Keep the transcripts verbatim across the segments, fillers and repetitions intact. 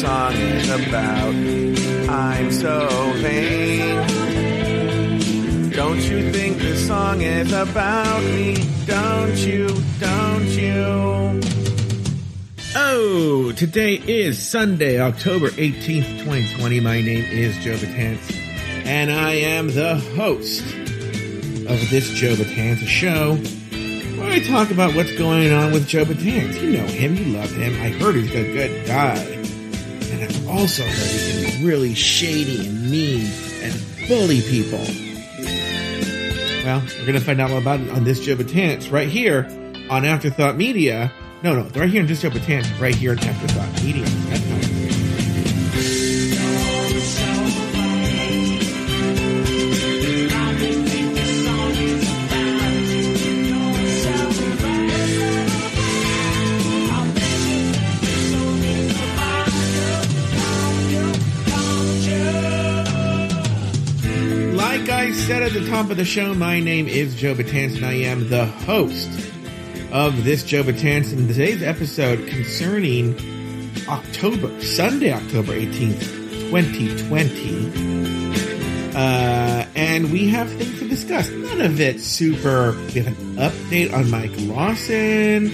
song is about. I'm so vain. Don't you think this song is about me? Don't you? Don't you? Oh, today is Sunday, October eighteenth, twenty twenty. My name is Joe Betance, and I am the host of this Joe Betance show, where I talk about what's going on with Joe Betance. You know him, you love him. I heard he's a good guy. And I've also heard he can be really shady and mean and bully people. Well, we're going to find out all about it on this Joe Betance right here on Afterthought Media. No, no, right here in just Joe Betance, right here in Afterthought Media. Like I said at the top of the show, my name is Joe Betance, and I am the host of this Joe Betance, and today's episode concerning October, Sunday, October eighteenth, twenty twenty. Uh, and we have things to discuss. None of it super. We have an update on Mike Lawson.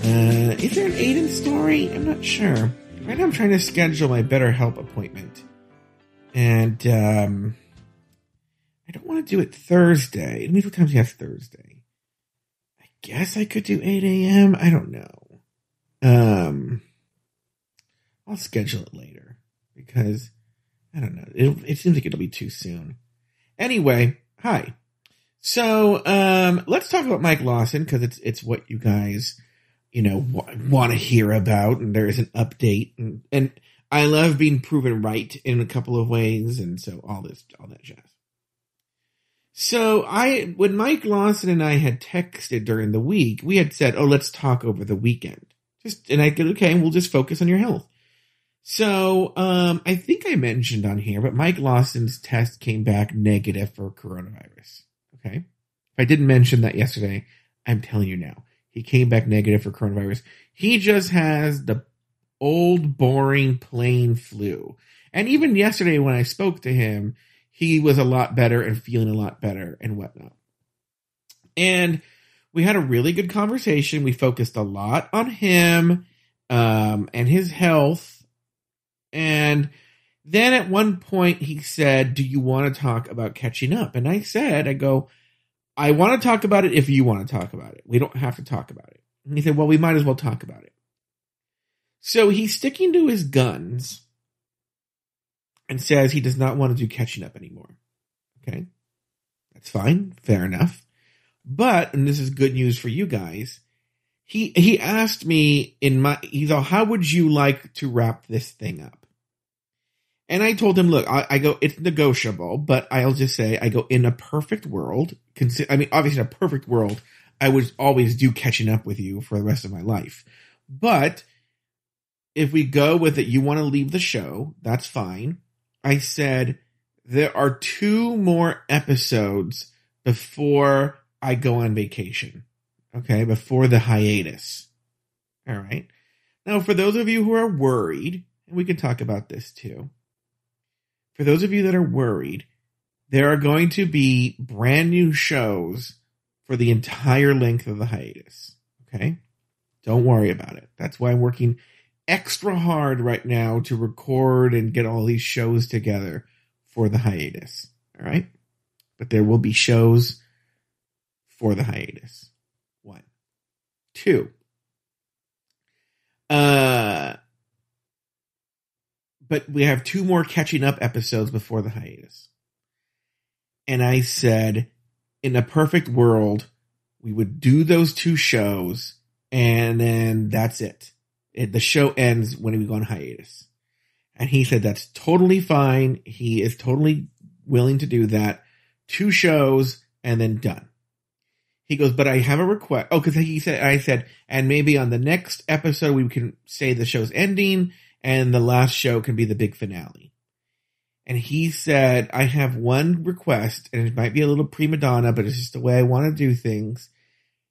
Uh, is there an Aiden story? I'm not sure. Right now I'm trying to schedule my BetterHelp appointment. And um, I don't want to do it Thursday. Let me see what time she has Thursday. Guess I could do eight a.m. I don't know. Um, I'll schedule it later because I don't know. It'll, it seems like it'll be too soon. Anyway, hi. So um, let's talk about Mike Lawson because it's it's what you guys you know w- want to hear about, and there is an update, and, and I love being proven right in a couple of ways, and so all this all that jazz. So I, when Mike Lawson and I had texted during the week, we had said, oh, let's talk over the weekend. Just, and I said, okay, we'll just focus on your health. So, um, I think I mentioned on here, but Mike Lawson's test came back negative for coronavirus. Okay. If I didn't mention that yesterday, I'm telling you now, he came back negative for coronavirus. He just has the old, boring, plain flu. And even yesterday when I spoke to him, he was a lot better and feeling a lot better and whatnot. And we had a really good conversation. We focused a lot on him um, and his health. And then at one point he said, do you want to talk about catching up? And I said, I go, I want to talk about it if you want to talk about it. We don't have to talk about it. And he said, well, we might as well talk about it. So he's sticking to his guns and says he does not want to do catching up anymore. Okay? That's fine. Fair enough. But, and this is good news for you guys, he he asked me in my, he's all, how would you like to wrap this thing up? And I told him, look, I, I go, it's negotiable, but I'll just say, I go, in a perfect world, consi- I mean, obviously in a perfect world, I would always do catching up with you for the rest of my life. But if we go with it, you want to leave the show, that's fine. I said, there are two more episodes before I go on vacation, okay, before the hiatus, all right? Now, for those of you who are worried, and we can talk about this too, for those of you that are worried, there are going to be brand new shows for the entire length of the hiatus, okay? Don't worry about it. That's why I'm working extra hard right now to record and get all these shows together for the hiatus. All right. But there will be shows for the hiatus. One, two. Uh, but we have two more catching up episodes before the hiatus. And I said, in a perfect world, we would do those two shows and then that's it. It, the show ends when we go on hiatus. And he said, that's totally fine. He is totally willing to do that. Two shows and then done. He goes, but I have a request. Oh, cause he said, I said, and maybe on the next episode, we can say the show's ending and the last show can be the big finale. And he said, I have one request, and it might be a little prima donna, but it's just the way I want to do things.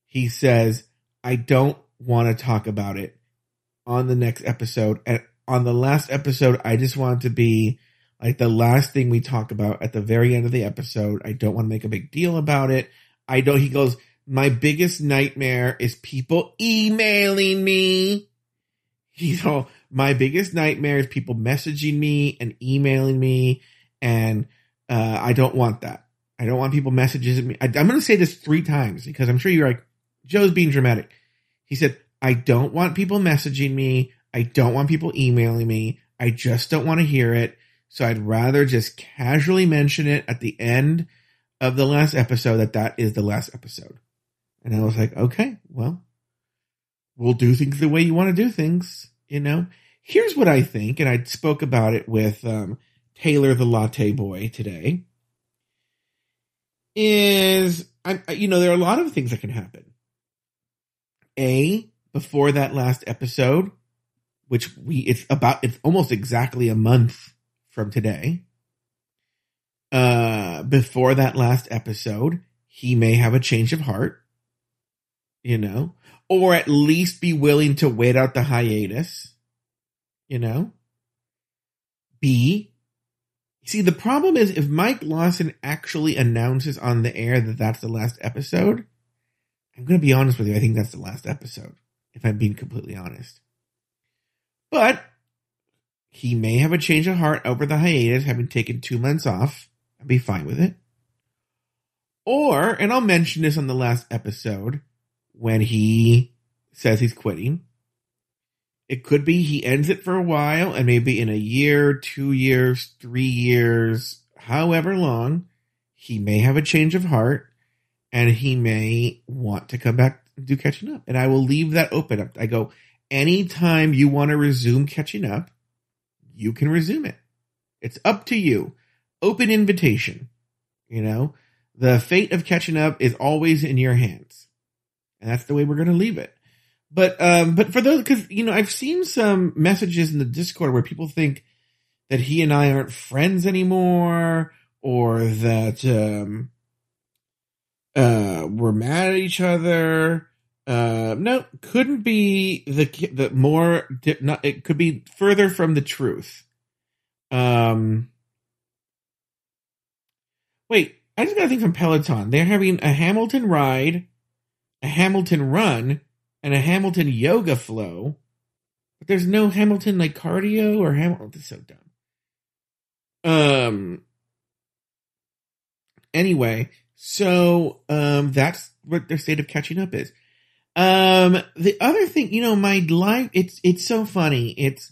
He says, I don't want to talk about it on the next episode, and on the last episode, I just want to be like the last thing we talk about at the very end of the episode. I don't want to make a big deal about it. I don't, he goes, my biggest nightmare is people emailing me. He's all, my biggest nightmare is people messaging me and emailing me. And uh, I don't want that. I don't want people messaging me. I, I'm going to say this three times because I'm sure you're like, Joe's being dramatic. He said, I don't want people messaging me. I don't want people emailing me. I just don't want to hear it. So I'd rather just casually mention it at the end of the last episode that that is the last episode. And I was like, okay, well, we'll do things the way you want to do things, you know? Here's what I think, and I spoke about it with um, Taylor the Latte Boy today, is, I, you know, there are a lot of things that can happen. A, before that last episode, which we, it's about, it's almost exactly a month from today. Uh, before that last episode, he may have a change of heart, you know, or at least be willing to wait out the hiatus, you know. B, see, the problem is if Mike Lawson actually announces on the air that that's the last episode, I'm going to be honest with you, I think that's the last episode, if I'm being completely honest. But he may have a change of heart over the hiatus, having taken two months off. I'd be fine with it. Or, and I'll mention this on the last episode, when he says he's quitting, it could be he ends it for a while, and maybe in a year, two years, three years, however long, he may have a change of heart, and he may want to come back and do catching up. And I will leave that open up. I go, anytime you want to resume catching up, you can resume it. It's up to you. Open invitation. You know, the fate of catching up is always in your hands. And that's the way we're going to leave it. But, um, but for those, cause you know, I've seen some messages in the Discord where people think that he and I aren't friends anymore, or that, um, uh, we're mad at each other. Uh, no, couldn't be the, the more, not, it could be further from the truth. Um, wait, I just got a thing from Peloton. They're having a Hamilton ride, a Hamilton run, and a Hamilton yoga flow, but there's no Hamilton like cardio or Hamilton. That's so dumb. Um, anyway, so, um, that's what their state of catching up is. Um, the other thing, you know, my life, it's, it's so funny. It's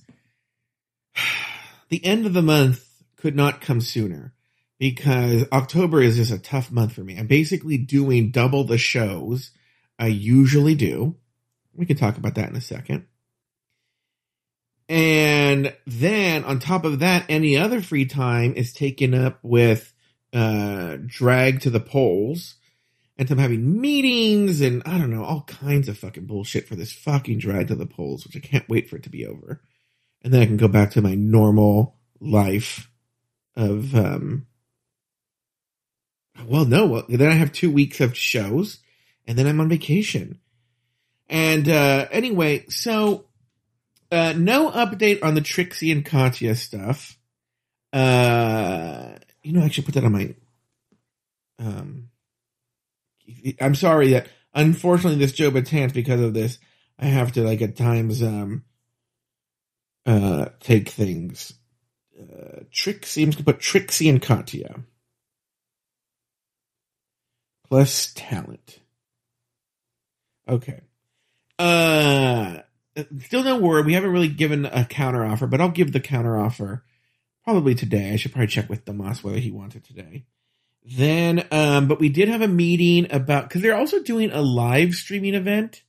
the end of the month could not come sooner because October is just a tough month for me. I'm basically doing double the shows I usually do. We can talk about that in a second. And then on top of that, any other free time is taken up with, uh, drag to the polls. And I'm having meetings and, I don't know, all kinds of fucking bullshit for this fucking drag to the polls, which I can't wait for it to be over. And then I can go back to my normal life of, um, well, no, well, then I have two weeks of shows, and then I'm on vacation. And uh, anyway, so uh, no update on the Trixie and Katya stuff. Uh, you know, I should put that on my... Um, I'm sorry that, unfortunately, this Joe Betance, because of this, I have to, like, at times, um, uh, take things. Uh, Trixie, I'm just going to put Trixie and Katya. Plus talent. Okay. Uh, still no word. We haven't really given a counteroffer, but I'll give the counteroffer probably today. I should probably check with Damas whether he wants it today. Then, um, but we did have a meeting about, because they're also doing a live streaming event.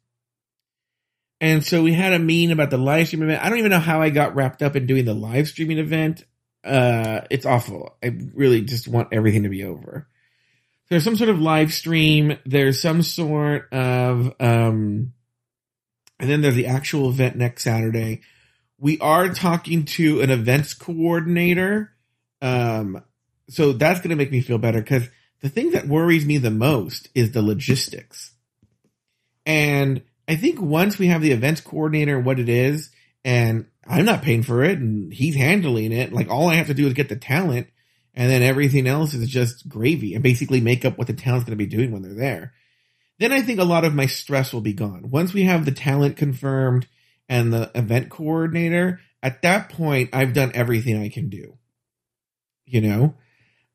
And so we had a meeting about the live stream event. I don't even know how I got wrapped up in doing the live streaming event. Uh, it's awful. I really just want everything to be over. There's some sort of live stream. There's some sort of, um, and then there's the actual event next Saturday. We are talking to an events coordinator, um, so that's going to make me feel better because the thing that worries me the most is the logistics. And I think once we have the events coordinator, what it is, and I'm not paying for it and he's handling it. Like, all I have to do is get the talent and then everything else is just gravy and basically make up what the talent's going to be doing when they're there. Then I think a lot of my stress will be gone. Once we have the talent confirmed and the event coordinator, at that point, I've done everything I can do, you know?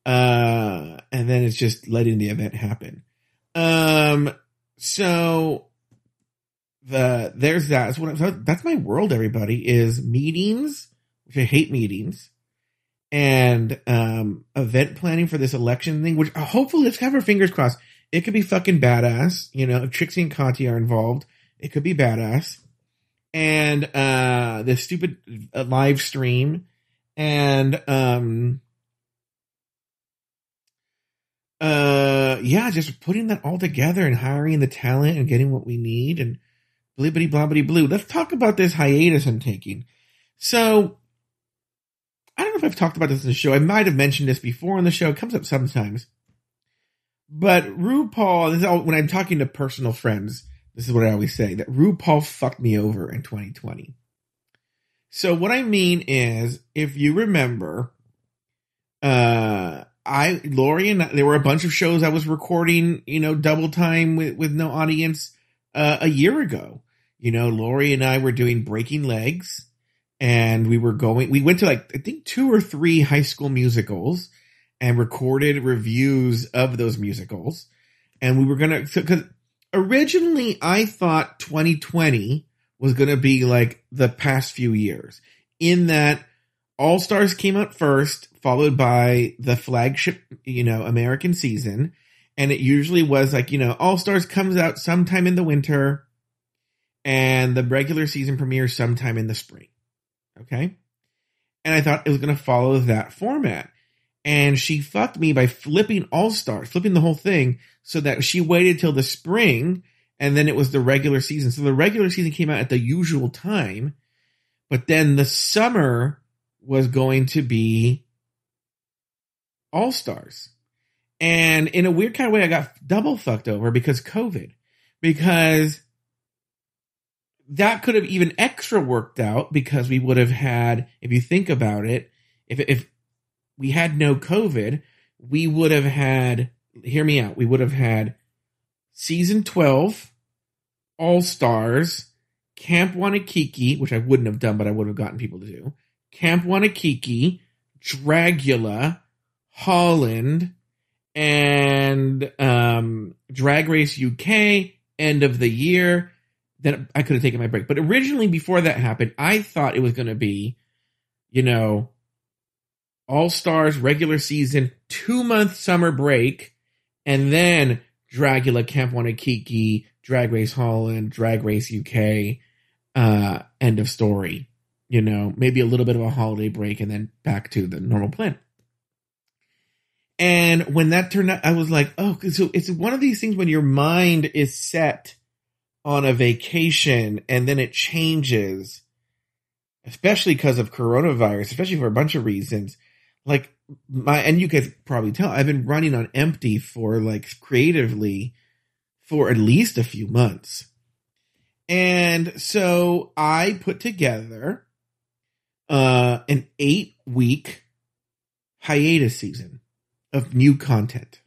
Uh, and then it's just letting the event happen. Um, so the, there's that. So that's my world, everybody, is meetings, which I hate meetings, and um, event planning for this election thing, which hopefully, let's have our fingers crossed. It could be fucking badass. You know, if Trixie and Katya are involved, it could be badass. And uh, the stupid uh, live stream. And um, uh, yeah, just putting that all together and hiring the talent and getting what we need and blibbity blobbity blue. Let's talk about this hiatus I'm taking. So I don't know if I've talked about this in the show. I might have mentioned this before in the show. It comes up sometimes. But RuPaul, this is all, when I'm talking to personal friends, this is what I always say, that RuPaul fucked me over in twenty twenty. So what I mean is, if you remember, uh, I, Lori and I, there were a bunch of shows I was recording, you know, double time with, with no audience uh, a year ago. You know, Lori and I were doing Breaking Legs, and we were going, we went to like, I think two or three High School Musicals, and recorded reviews of those musicals. And we were going to, so, cause originally I thought twenty twenty was going to be like the past few years, in that All Stars came out first, followed by the flagship, you know, American season. And it usually was like, you know, All Stars comes out sometime in the winter and the regular season premieres sometime in the spring. Okay. And I thought it was going to follow that format. And she fucked me by flipping All Stars, flipping the whole thing, so that she waited till the spring, and then it was the regular season. So the regular season came out at the usual time, but then the summer was going to be All Stars. And in a weird kind of way, I got double fucked over because COVID, because that could have even extra worked out, because we would have had, if you think about it, if if we had no COVID, we would have had, hear me out, we would have had season twelve, All Stars, Camp Wanakiki, which I wouldn't have done, but I would have gotten people to do, Camp Wanakiki, Dragula, Holland, and um, Drag Race U K, end of the year. Then I could have taken my break. But originally, before that happened, I thought it was going to be, you know, All Stars, regular season, two-month summer break, and then Dragula, Camp Wanakiki, Drag Race Holland, Drag Race U K, uh, end of story. You know, maybe a little bit of a holiday break, and then back to the normal plan. And when that turned out, I was like, oh, so it's one of these things when your mind is set on a vacation, and then it changes, especially because of coronavirus, especially for a bunch of reasons. Like my, and you guys probably tell, I've been running on empty for like creatively for at least a few months. And so I put together uh, an eight week hiatus season of new content.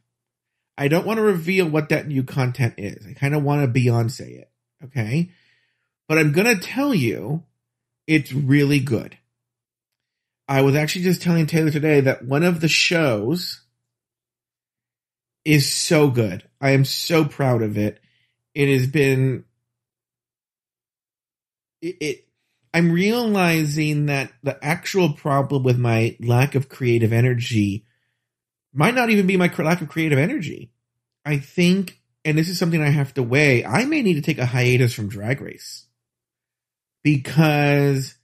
I don't want to reveal what that new content is. I kind of want to Beyonce it. Okay. But I'm going to tell you, it's really good. I was actually just telling Taylor today that one of the shows is so good. I am so proud of it. It has been, it, it, I'm realizing that the actual problem with my lack of creative energy might not even be my lack of creative energy. I think, and this is something I have to weigh, I may need to take a hiatus from Drag Race. Because,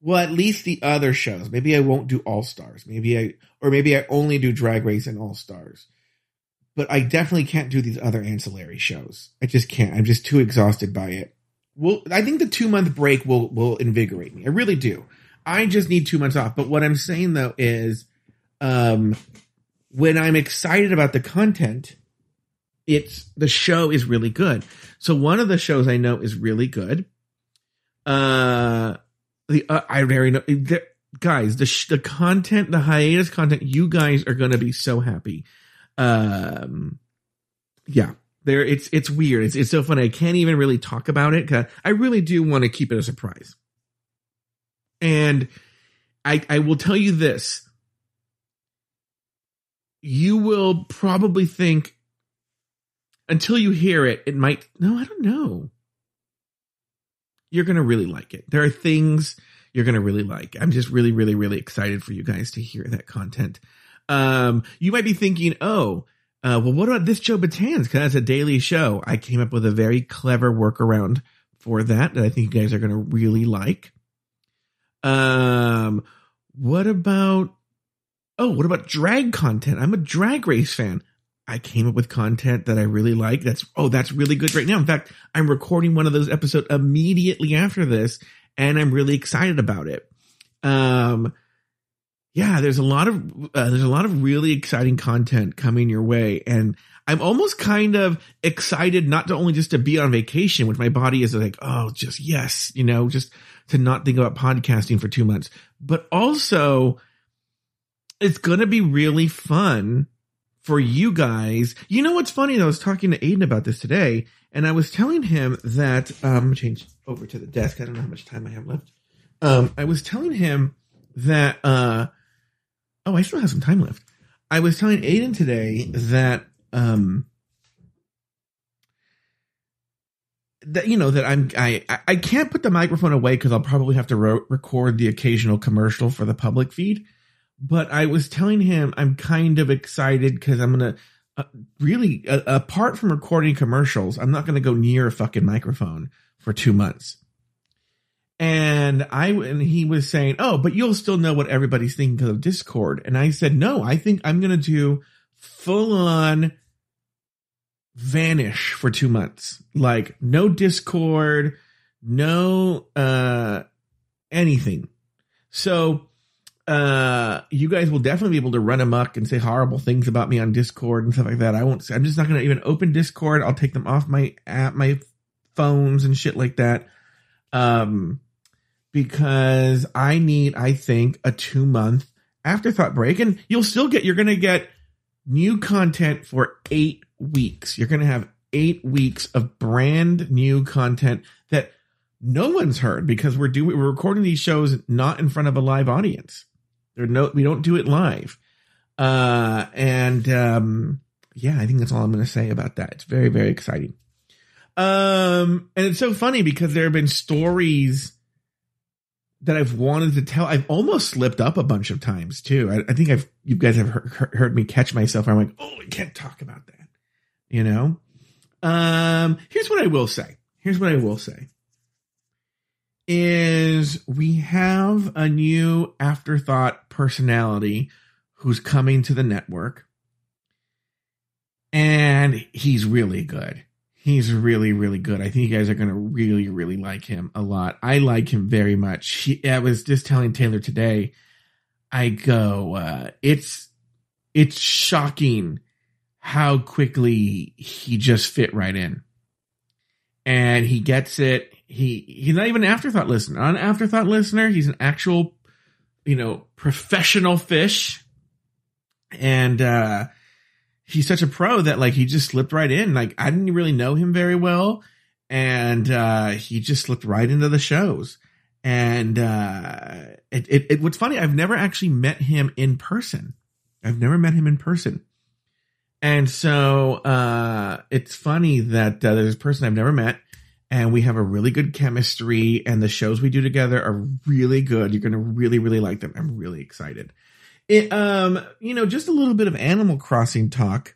well, at least the other shows. Maybe I won't do All Stars. Maybe I, or maybe I only do Drag Race and All Stars. But I definitely can't do these other ancillary shows. I just can't. I'm just too exhausted by it. Well, I think the two month break will will invigorate me. I really do. I just need two months off. But what I'm saying though is, um, when I'm excited about the content, it's the show is really good. So one of the shows I know is really good. Uh, the uh, I very know, guys, the sh- the content, the hiatus content, you guys are going to be so happy. Um, yeah, there it's it's weird. It's it's so funny. I can't even really talk about it. Cause I really do want to keep it a surprise. And I I will tell you this. You will probably think until you hear it, it might, no, I don't know. You're going to really like it. There are things you're going to really like. I'm just really, really, really excited for you guys to hear that content. Um, you might be thinking, oh, uh, well, what about this Joe Betance? Because that's a daily show. I came up with a very clever workaround for that that I think you guys are going to really like. Um, what about... Oh, what about drag content? I'm a Drag Race fan. I came up with content that I really like. That's, oh, that's really good right now. In fact, I'm recording one of those episodes immediately after this, and I'm really excited about it. Um, yeah, there's a lot of, uh, there's a lot of really exciting content coming your way. And I'm almost kind of excited not to only just to be on vacation, which my body is like, oh, just yes, you know, just to not think about podcasting for two months, but also, it's going to be really fun for you guys. You know what's funny? I was talking to Aiden about this today, and I was telling him that um, I'm going to change over to the desk. I don't know how much time I have left. Um, I was telling him that uh, – oh, I still have some time left. I was telling Aiden today that um, – that you know that I'm I I can't put the microphone away because I'll probably have to ro- record the occasional commercial for the public feed. But I was telling him I'm kind of excited because I'm going to uh, really, uh, apart from recording commercials, I'm not going to go near a fucking microphone for two months. And I and he was saying, oh, but you'll still know what everybody's thinking because of Discord. And I said, no, I think I'm going to do full on vanish for two months. Like no Discord, no uh, anything. So... Uh, you guys will definitely be able to run amok and say horrible things about me on Discord and stuff like that. I won't say, I'm just not going to even open Discord. I'll take them off my app, my phones and shit like that. Um, because I need, I think, a two month afterthought break, and you'll still get, you're going to get new content for eight weeks. You're going to have eight weeks of brand new content that no one's heard because we're doing, we're recording these shows not in front of a live audience. There no, we don't do it live. Uh, and, um, yeah, I think that's all I'm going to say about that. It's very, very exciting. Um, and it's so funny because there have been stories that I've wanted to tell. I've almost slipped up a bunch of times too. I, I think I've, you guys have heard, heard me catch myself. I'm like, oh, I can't talk about that. You know? Um, here's what I will say. Here's what I will say. Is we have a new afterthought personality who's coming to the network, and he's really good. He's really, really good. I think you guys are going to really, really like him a lot. I like him very much. He, I was just telling Taylor today, I go, uh, it's, it's shocking how quickly he just fit right in, and he gets it. He he's not even an afterthought listener. Not an afterthought listener. He's an actual, you know, professional fish. And uh, he's such a pro that, like, he just slipped right in. Like, I didn't really know him very well. And uh, he just slipped right into the shows. And uh, it, it, it what's funny, I've never actually met him in person. I've never met him in person. And so uh, it's funny that uh, there's a person I've never met. And we have a really good chemistry, and the shows we do together are really good. You're going to really, really like them. I'm really excited. It, um, you know, just a little bit of Animal Crossing talk.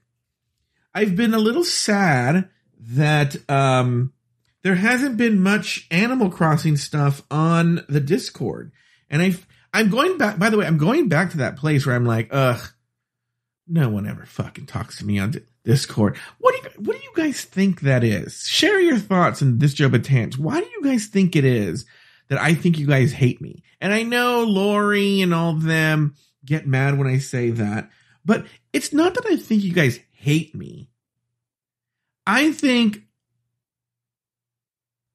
I've been a little sad that um, there hasn't been much Animal Crossing stuff on the Discord. And I've, I'm going back, by the way, I'm going back to that place where I'm like, ugh, no one ever fucking talks to me on Discord. What do you, what do you guys think that is? Share your thoughts on this Joe Betance. Why do you guys think it is that I think you guys hate me? And I know Lori and all of them get mad when I say that, but it's not that I think you guys hate me. I think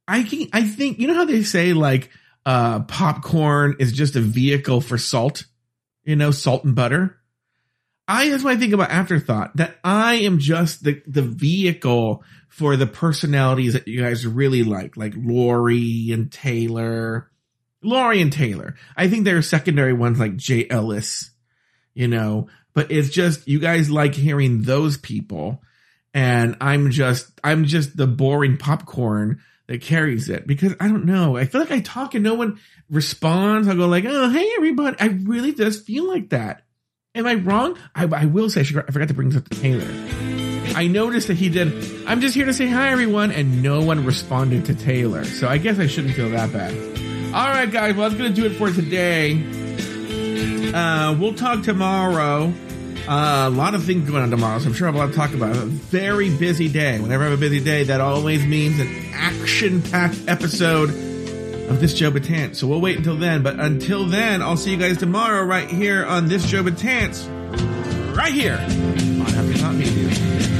I can, I think, you know how they say, like, Uh, popcorn is just a vehicle for salt, you know, salt and butter. I, that's my thing about Afterthought, that I am just the, the vehicle for the personalities that you guys really like, like Lori and Taylor. Lori and Taylor. I think there are secondary ones like J. Ellis, you know, but it's just, you guys like hearing those people. And I'm just, I'm just the boring popcorn that carries it, because I don't know. I feel like I talk and no one responds. I'll go like, oh, hey, everybody. I really just feel like that. Am I wrong? I, I will say, I forgot to bring this up to Taylor. I noticed that he did, I'm just here to say hi, everyone. And no one responded to Taylor. So I guess I shouldn't feel that bad. All right, guys. Well, that's going to do it for today. Uh, we'll talk tomorrow. Uh, a lot of things going on tomorrow, so I'm sure I have a lot to talk about. A very busy day. Whenever I have a busy day, that always means an action-packed episode of This Joe Betance. So we'll wait until then. But until then, I'll see you guys tomorrow right here on This Joe Betance. Right here on Afterthought Media.